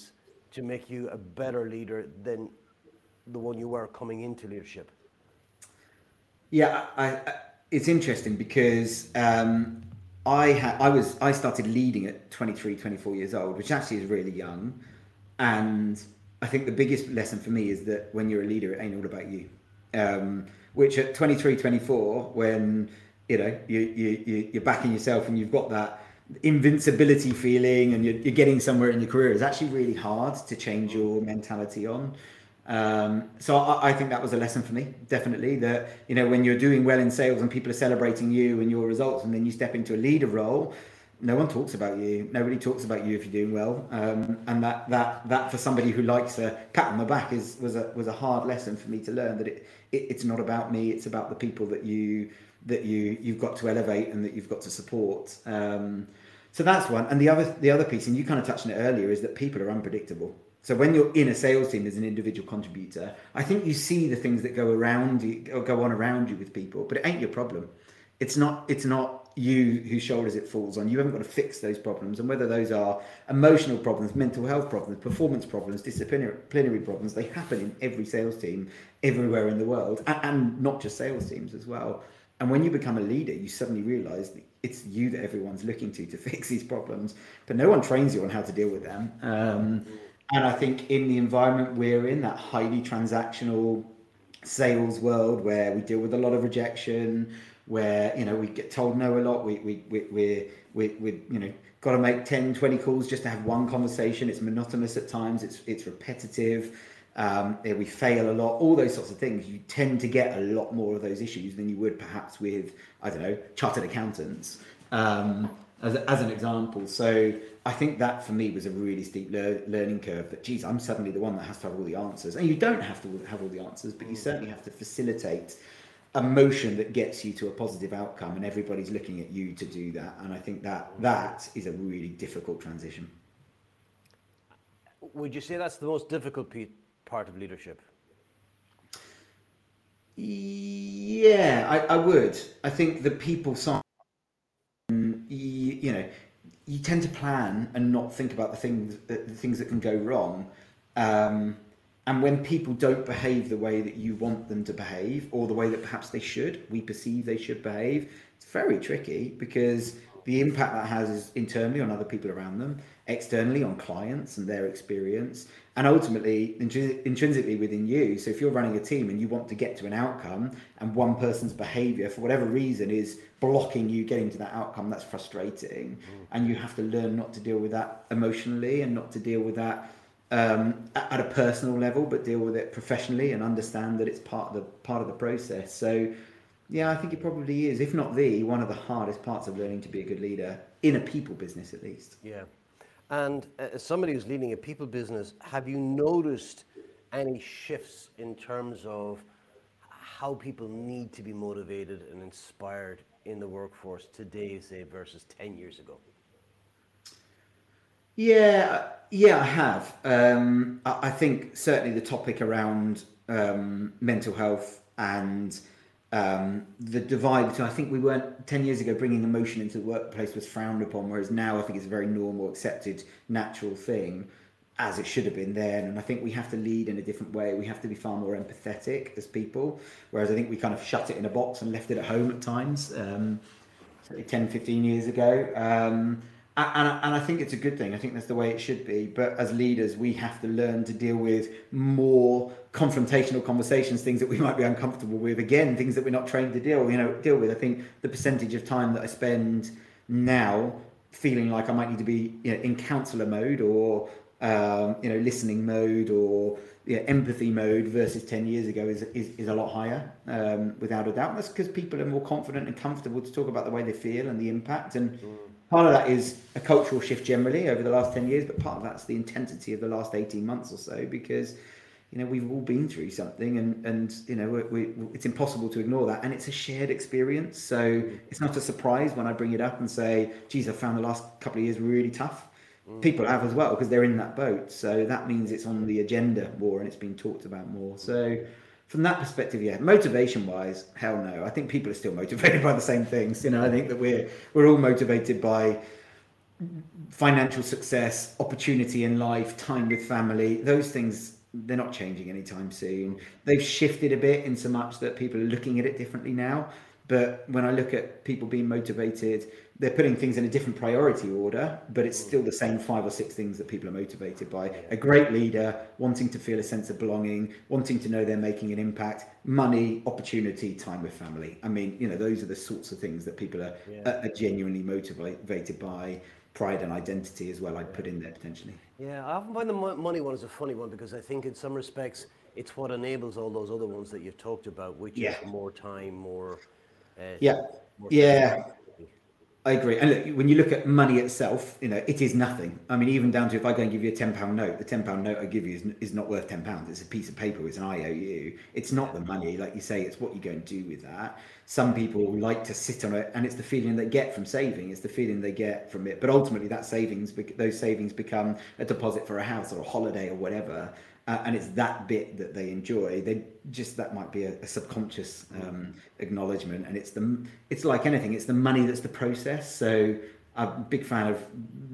to make you a better leader than the one you were coming into leadership? Yeah, I, I, it's interesting because um, I, ha- I, was, I started leading at twenty-three, twenty-four years old, which actually is really young. And I think the biggest lesson for me is that when you're a leader, it ain't all about you. Um, which at twenty-three, twenty-four, when you know you, you you're backing yourself and you've got that invincibility feeling, and you're, you're getting somewhere in your career, is actually really hard to change your mentality on. Um, so I, I think that was a lesson for me, definitely. That you know when you're doing well in sales and people are celebrating you and your results, and then you step into a leader role, no one talks about you. Nobody talks about you if you're doing well. Um, and that, that, that for somebody who likes a pat on the back is, was a, was a hard lesson for me to learn, that it, it it's not about me. It's about the people that you, that you, you've got to elevate and that you've got to support. Um, so that's one. And the other, the other piece, and you kind of touched on it earlier, is that people are unpredictable. So when you're in a sales team as an individual contributor, I think you see the things that go around you or go on around you with people, but it ain't your problem. It's not, it's not you whose shoulders it falls on. You haven't got to fix those problems. And whether those are emotional problems, mental health problems, performance problems, disciplinary problems, they happen in every sales team everywhere in the world, and not just sales teams as well. And when you become a leader, you suddenly realize that it's you that everyone's looking to, to fix these problems, but no one trains you on how to deal with them. Um, And I think in the environment we're in, that highly transactional sales world where we deal with a lot of rejection, where, you know, we get told no a lot, we, we, we, we, we, we you know, got to make ten, twenty calls just to have one conversation. It's monotonous at times. It's, it's repetitive. Um, we fail a lot, all those sorts of things. You tend to get a lot more of those issues than you would perhaps with, I don't know, chartered accountants, um, as, as an example. So I think that for me was a really steep lear- learning curve, that, geez, I'm suddenly the one that has to have all the answers. And you don't have to have all the answers, but you certainly have to facilitate a motion that gets you to a positive outcome, and everybody's looking at you to do that. And I think that that is a really difficult transition. Would you say that's the most difficult pe- part of leadership? Yeah, I, I would. I think the people side, you, you know, you tend to plan and not think about the things, the things that can go wrong. Um, and when people don't behave the way that you want them to behave, or the way that perhaps they should, we perceive they should behave, it's very tricky, because the impact that has is internally on other people around them, externally on clients and their experience, and ultimately intrins- intrinsically within you. So if you're running a team and you want to get to an outcome, and one person's behavior for whatever reason is blocking you getting to that outcome, that's frustrating. Mm. And you have to learn not to deal with that emotionally, and not to deal with that um, at a personal level, but deal with it professionally and understand that it's part of the part of the process. So yeah, I think it probably is, if not the, one of the hardest parts of learning to be a good leader in a people business, at least. Yeah. And as somebody who's leading a people business, have you noticed any shifts in terms of how people need to be motivated and inspired in the workforce today, say, versus ten years ago? Yeah, yeah, I have. Um, I think certainly the topic around um, mental health and Um, the divide. So I think we weren't ten years ago, bringing emotion into the workplace was frowned upon, whereas now I think it's a very normal, accepted, natural thing, as it should have been then. And I think we have to lead in a different way. We have to be far more empathetic as people, whereas I think we kind of shut it in a box and left it at home at times, um, ten, fifteen years ago. Um, and, and I think it's a good thing. I think that's the way it should be. But as leaders, we have to learn to deal with more confrontational conversations, things that we might be uncomfortable with, again, things that we're not trained to deal, you know, deal with. I think the percentage of time that I spend now feeling like I might need to be, you know, in counselor mode, or, um, you know, listening mode, or, you know, empathy mode versus ten years ago is, is, is a lot higher, um, without a doubt. And that's because people are more confident and comfortable to talk about the way they feel and the impact. And part of that is a cultural shift generally over the last ten years, but part of that's the intensity of the last eighteen months or so, because, you know, we've all been through something, and, and you know, we, we, it's impossible to ignore that. And it's a shared experience. So it's not a surprise when I bring it up and say, geez, I found the last couple of years really tough. Mm. People have as well, because they're in that boat. So that means it's on the agenda more, and it's been talked about more. So from that perspective, yeah, motivation wise, hell no. I think people are still motivated by the same things. You know, I think that we're we're all motivated by financial success, opportunity in life, time with family, those things. They're not changing anytime soon. They've shifted a bit in so much that people are looking at it differently now. But when I look at people being motivated, they're putting things in a different priority order, but it's still the same five or six things that people are motivated by. A great leader, wanting to feel a sense of belonging, wanting to know they're making an impact, money, opportunity, time with family. I mean, you know, those are the sorts of things that people are, yeah. are genuinely motivated by. Pride and identity as well, I'd put in there potentially. Yeah, I often find the money one is a funny one, because I think in some respects it's what enables all those other ones that you've talked about, which yeah. is more time, more... Uh, yeah, more yeah. Time. I agree. And look, when you look at money itself, you know, it is nothing. I mean, even down to if I go and give you a ten pound note, the ten pound note I give you is, is not worth ten pounds. It's a piece of paper. It's an I O U. It's not the money. Like you say, it's what you go and do with that. Some people like to sit on it, and it's the feeling they get from saving. It's the feeling they get from it. But ultimately, that savings, those savings become a deposit for a house or a holiday or whatever. Uh, and it's that bit that they enjoy. They just, that might be a, a subconscious um, acknowledgement. And it's the, it's like anything, it's the money that's the process. So I'm a big fan of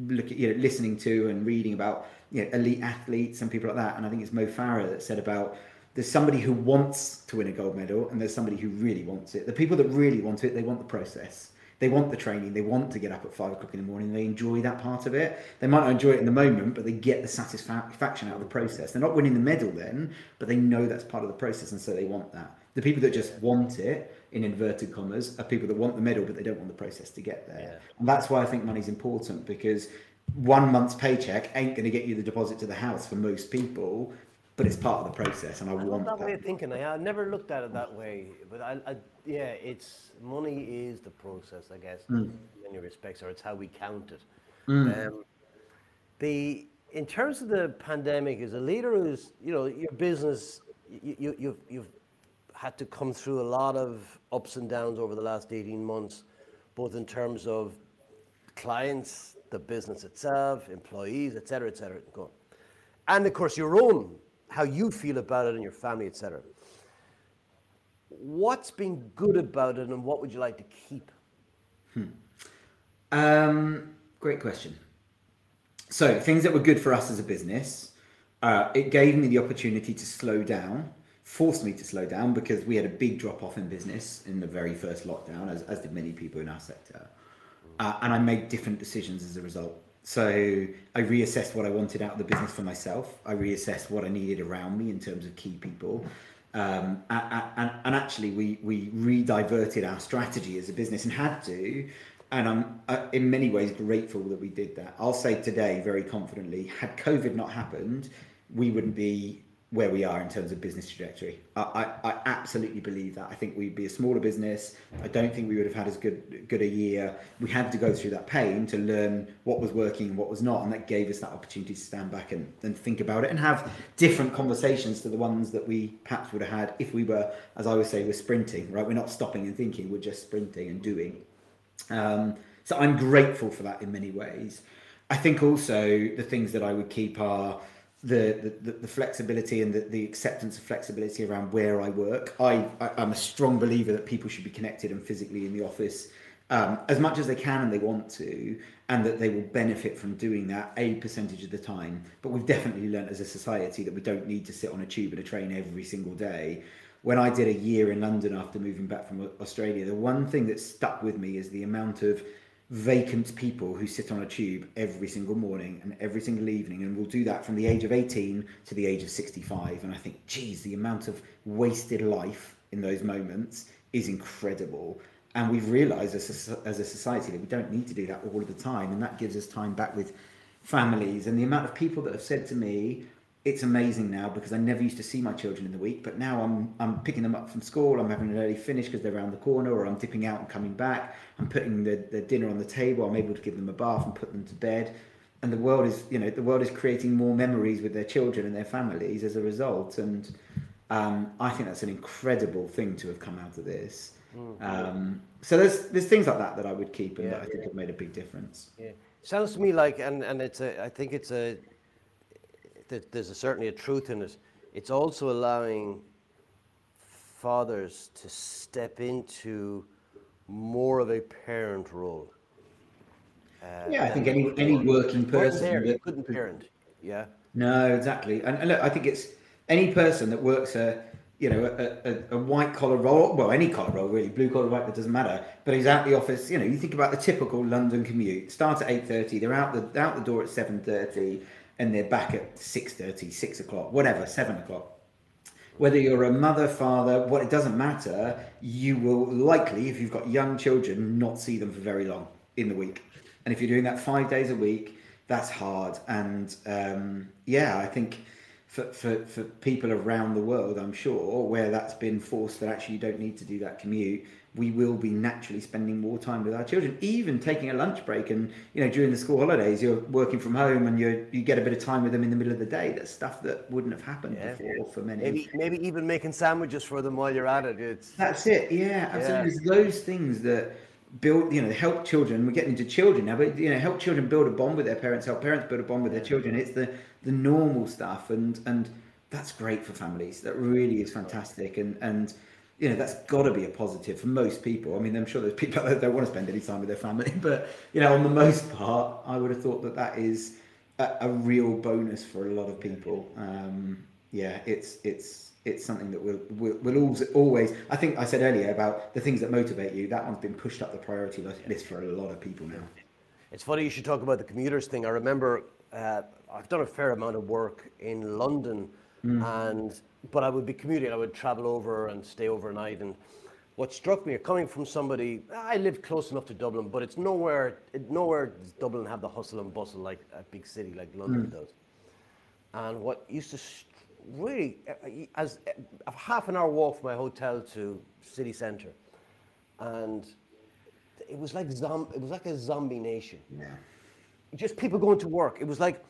look at, you know, listening to and reading about, you know, elite athletes and people like that. And I think it's Mo Farah that said about, there's somebody who wants to win a gold medal and there's somebody who really wants it. The people that really want it, they want the process. They want the training. They want to get up at five o'clock in the morning. They enjoy that part of it. They might not enjoy it in the moment, but they get the satisfaction out of the process. They're not winning the medal then, but they know that's part of the process, and so they want that. The people that just want it, in inverted commas, are people that want the medal, but they don't want the process to get there. Yeah. And that's why I think money's important, because one month's paycheck ain't going to get you the deposit to the house for most people, but it's part of the process, and I, I want that. That way of thinking, I, I never looked at it that way, but I, I yeah, it's money is the process, I guess, mm. in many respects, or it's how we count it. Mm. Um, the in terms of the pandemic, as a leader who's, you know, your business, you, you you've you've had to come through a lot of ups and downs over the last eighteen months, both in terms of clients, the business itself, employees, et cetera, et cetera, and go on. And of course, your own, how you feel about it and your family, et cetera. What's been good about it and what would you like to keep? Hmm. Um, great question. So things that were good for us as a business, uh, it gave me the opportunity to slow down, forced me to slow down because we had a big drop off in business in the very first lockdown, as, as did many people in our sector. Uh, and I made different decisions as a result. So I reassessed what I wanted out of the business for myself. I reassessed what I needed around me in terms of key people. Um, and, and actually, we, we re-diverted our strategy as a business and had to. And I'm uh, in many ways grateful that we did that. I'll say today, very confidently, had COVID not happened, we wouldn't be where we are in terms of business trajectory. I, I, I absolutely believe that. I think we'd be a smaller business. I don't think we would have had as good good a year. We had to go through that pain to learn what was working and what was not, and that gave us that opportunity to stand back and, and think about it and have different conversations to the ones that we perhaps would have had if we were, as I always say, we're sprinting, right? We're not stopping and thinking, we're just sprinting and doing. Um, so I'm grateful for that in many ways. I think also the things that I would keep are The, the the flexibility and the, the acceptance of flexibility around where I work. I, I I'm a strong believer that people should be connected and physically in the office um, as much as they can and they want to, and that they will benefit from doing that a percentage of the time. But we've definitely learned as a society that we don't need to sit on a tube and a train every single day. When I did a year in London after moving back from Australia, the one thing that stuck with me is the amount of vacant people who sit on a tube every single morning and every single evening, and will do that from the age of eighteen to the age of sixty-five. And I think, geez, the amount of wasted life in those moments is incredible. And we've realized as a, as a society that we don't need to do that all of the time, and that gives us time back with families. And the amount of people that have said to me, it's amazing now because I never used to see my children in the week, but now I'm I'm picking them up from school, I'm having an early finish because they're around the corner, or I'm dipping out and coming back, I'm putting the, the dinner on the table, I'm able to give them a bath and put them to bed. And the world is, you know, the world is creating more memories with their children and their families as a result. And um, I think that's an incredible thing to have come out of this. Mm-hmm. Um, so there's there's things like that that I would keep, and yeah, that I think yeah. have made a big difference. Yeah, sounds to me like, and and it's a, I think it's a. there's a, certainly a truth in it. It's also allowing fathers to step into more of a parent role. Uh, yeah, I think any any working person there, that couldn't parent. Yeah. No, exactly. And, and look, I think it's any person that works a you know a, a, a white collar role, well, any collar role really, blue collar, white, that doesn't matter. But he's at the office. You know, you think about the typical London commute. Start at eight thirty. They're out the out the door at seven thirty. And they're back at six thirty, six o'clock, whatever, seven o'clock. Whether you're a mother, father, what, it doesn't matter, you will likely, if you've got young children, not see them for very long in the week. And if you're doing that five days a week, that's hard. And um, yeah, I think for, for, for people around the world, I'm sure, where that's been forced that actually you don't need to do that commute, we will be naturally spending more time with our children, even taking a lunch break. And, you know, during the school holidays, you're working from home and you you get a bit of time with them in the middle of the day. That's stuff that wouldn't have happened yeah. before for many. Maybe, maybe even making sandwiches for them while you're at it. It's, that's it. Yeah, absolutely. Yeah. It's those things that build, you know, help children. We're getting into children now, but, you know, help children build a bond with their parents, help parents build a bond with their children. It's the, the normal stuff. And, and that's great for families. That really is fantastic. And, and, you know, that's got to be a positive for most people. I mean, I'm sure there's people that don't want to spend any time with their family, but, you know, on the most part, I would have thought that that is a, a real bonus for a lot of people. Um, yeah, it's it's it's something that we'll, we'll, we'll always, I think I said earlier about the things that motivate you, that one's been pushed up the priority list for a lot of people now. It's funny you should talk about the commuters thing. I remember uh, I've done a fair amount of work in London, mm. and but I would be commuting. I would travel over and stay overnight. And what struck me, coming from somebody, I lived close enough to Dublin, but it's nowhere, nowhere does Dublin have the hustle and bustle like a big city like London mm. does. And what used to really, as a half an hour walk from my hotel to city centre, and it was like zom- it was like a zombie nation. Yeah. Just people going to work. It was like,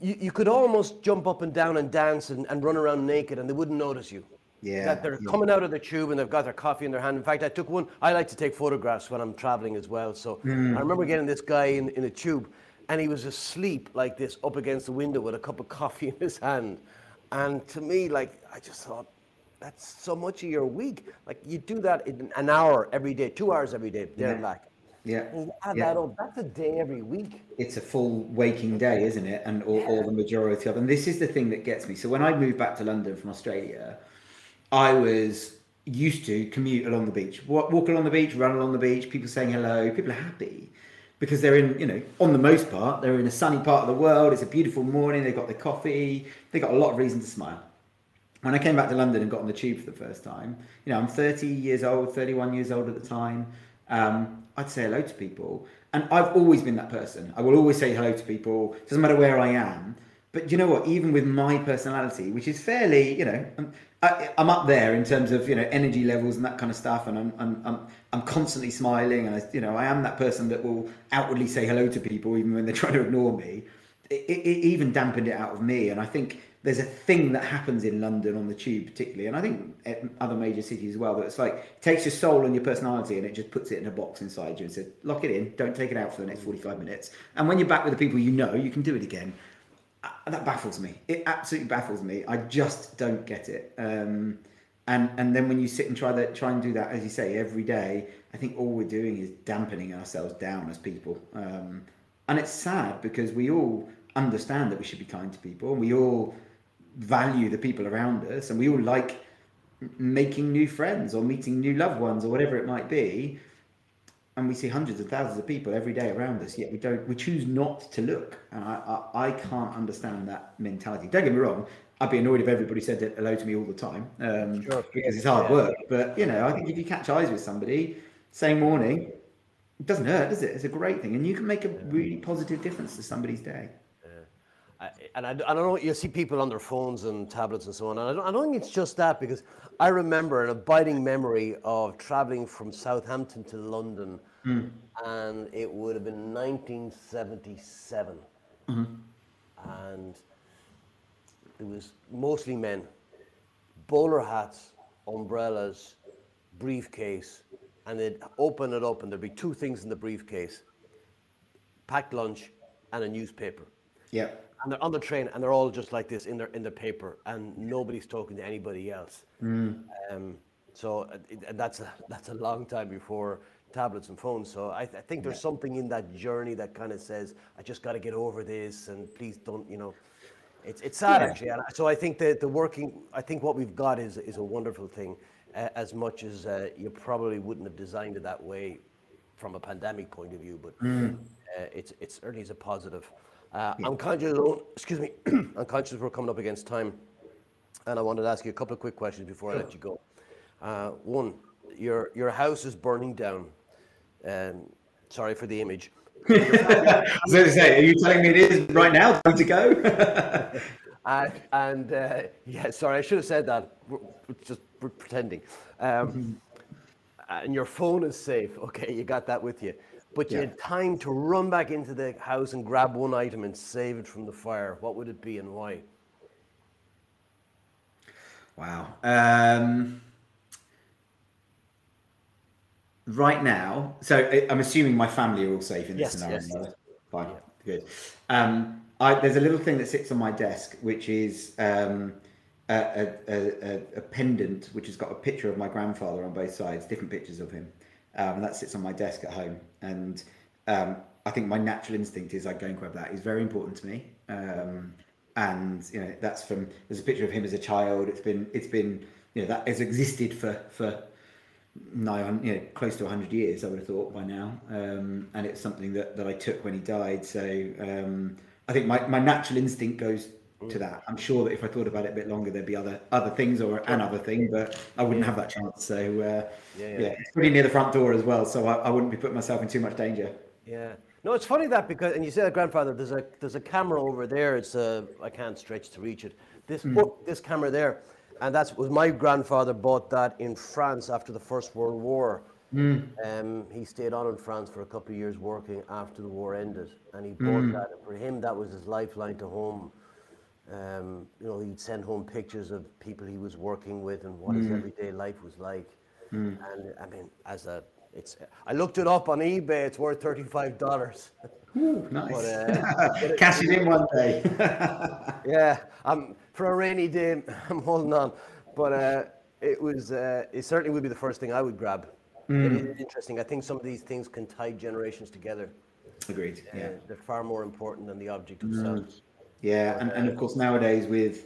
You, you could almost jump up and down and dance and, and run around naked and they wouldn't notice you. Yeah. That they're yeah. coming out of the tube and they've got their coffee in their hand. In fact, I took one. I like to take photographs when I'm traveling as well. So mm. I remember getting this guy in, in a tube and he was asleep like this up against the window with a cup of coffee in his hand. And to me, like, I just thought, that's so much of your week. Like, you do that in an hour every day, two hours every day, there yeah. and back. Yeah, add yeah. that up. That's a day every week. It's a full waking day, isn't it? And or, yeah. or the majority of them. This is the thing that gets me. So when I moved back to London from Australia, I was used to commute along the beach, walk, walk along the beach, run along the beach. People saying hello. People are happy because they're in, you know, on the most part, they're in a sunny part of the world. It's a beautiful morning. They've got the coffee. They got a lot of reason to smile. When I came back to London and got on the tube for the first time, you know, I'm thirty years old, thirty-one years old at the time. Um, I'd say hello to people. And I've always been that person. I will always say hello to people. It doesn't matter where I am. But you know what? Even with my personality, which is fairly, you know, I'm, I, I'm up there in terms of, you know, energy levels and that kind of stuff. And I'm, I'm, I'm, I'm constantly smiling. And, I, you know, I am that person that will outwardly say hello to people, even when they're trying to ignore me. It, it, it even dampened it out of me. And I think there's a thing that happens in London on the tube particularly, and I think at other major cities as well, that it's like, it takes your soul and your personality and it just puts it in a box inside you and says, lock it in, don't take it out for the next forty-five minutes. And when you're back with the people you know, you can do it again. Uh, that baffles me. It absolutely baffles me. I just don't get it. Um, and and then when you sit and try that, try and do that, as you say, every day, I think all we're doing is dampening ourselves down as people. Um, and it's sad because we all understand that we should be kind to people and we all value the people around us and we all like making new friends or meeting new loved ones or whatever it might be, and we see hundreds and thousands of people every day around us, yet we don't we choose not to look. And I I, I can't understand that mentality. Don't get me wrong, I'd be annoyed if everybody said hello to me all the time, um sure. because it's hard yeah. work. But you know, I think if you catch eyes with somebody, say morning, it doesn't hurt, does it? It's a great thing, and you can make a really positive difference to somebody's day. I, and I, I don't know, you see people on their phones and tablets and so on. And I don't, I don't think it's just that, because I remember an abiding memory of traveling from Southampton to London, mm. and it would have been nineteen seventy-seven. Mm-hmm. And it was mostly men, bowler hats, umbrellas, briefcase, and they'd open it up and there'd be two things in the briefcase, packed lunch and a newspaper. Yeah. And they're on the train and they're all just like this in their in the paper and nobody's talking to anybody else. Mm. Um, so it, that's a, that's a long time before tablets and phones. So I, th- I think there's something in that journey that kind of says, I just got to get over this and please don't, you know, it's it's sad yeah. actually. And so I think that the working, I think what we've got is, is a wonderful thing, uh, as much as uh, you probably wouldn't have designed it that way from a pandemic point of view, but mm. uh, it's it certainly is a positive. Uh, yeah. I'm conscious, excuse me, I'm conscious we're coming up against time, and I wanted to ask you a couple of quick questions before sure. I let you go. Uh, one, your your house is burning down. Um, sorry for the image. I was going to say, are you telling me it is right now? Time to go? Uh, and uh, yeah, sorry, I should have said that. We're, we're just we're pretending. Um, and your phone is safe. Okay, you got that with you. But you yeah. had time to run back into the house and grab one item and save it from the fire. What would it be and why? Wow. Um, right now, so I'm assuming my family are all safe in this yes, scenario. Yes, yes. Fine, yeah. Good. Um, I, there's a little thing that sits on my desk, which is um, a, a, a, a pendant, which has got a picture of my grandfather on both sides, different pictures of him. Um, and that sits on my desk at home. And um, I think my natural instinct is I go and grab that. It's very important to me. Um, and, you know, that's from, there's a picture of him as a child. It's been, it's been, you know, that has existed for, for nigh on, you know, close to one hundred years, I would have thought by now. Um, and it's something that, that I took when he died. So um, I think my, my natural instinct goes to that. I'm sure that if I thought about it a bit longer, there'd be other other things or another thing, but I wouldn't yeah. have that chance. So uh, yeah, yeah. yeah, it's pretty near the front door as well, so I, I wouldn't be putting myself in too much danger. Yeah, no, it's funny that because, and you said, grandfather, there's a there's a camera over there. It's a I can't stretch to reach it. This mm. book, this camera there, and that's was my grandfather bought that in France after the First World War. Mm. Um, he stayed on in France for a couple of years working after the war ended, and he bought mm. that. And for him, that was his lifeline to home. Um, you know, he'd send home pictures of people he was working with and what mm. his everyday life was like. Mm. And I mean, as a, it's, I looked it up on eBay, it's worth thirty-five dollars. Ooh, nice. But, uh, cash it in one day. Yeah, I'm, for a rainy day, I'm holding on. But uh, it was, uh, it certainly would be the first thing I would grab. Mm. It is interesting. I think some of these things can tie generations together. Agreed, uh, yeah. They're far more important than the object itself. Mm. Yeah, and, and of course nowadays with,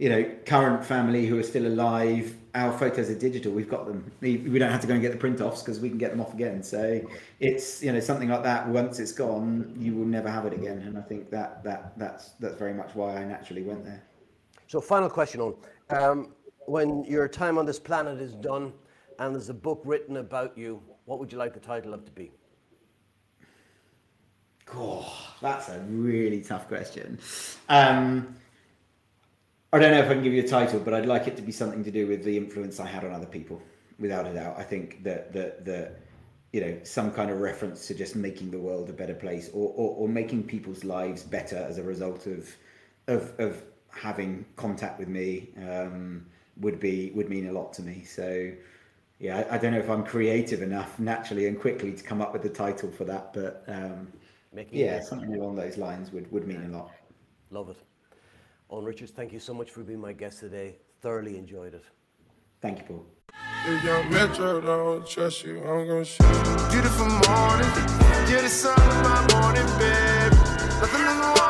you know, current family who are still alive, our photos are digital. We've got them. We don't have to go and get the print offs because we can get them off again. So it's, you know, something like that. Once it's gone, you will never have it again. And I think that that that's that's very much why I naturally went there. So final question, Owen. Um, when your time on this planet is done and there's a book written about you, what would you like the title of to be? Oh, that's a really tough question. Um, I don't know if I can give you a title, but I'd like it to be something to do with the influence I had on other people, without a doubt. I think that that that you know, some kind of reference to just making the world a better place, or or, or making people's lives better as a result of of of having contact with me um, would be would mean a lot to me. So. Yeah, I, I don't know if I'm creative enough naturally and quickly to come up with the title for that, but um, Making yeah, something along those lines would, would mean a lot. Love it. Owen Richards, thank you so much for being my guest today. Thoroughly enjoyed it. Thank you, Paul. If you're retro, don't trust you, I'm gonna shoot. Beautiful morning, you're the sun of my morning, babe. Nothing in the world.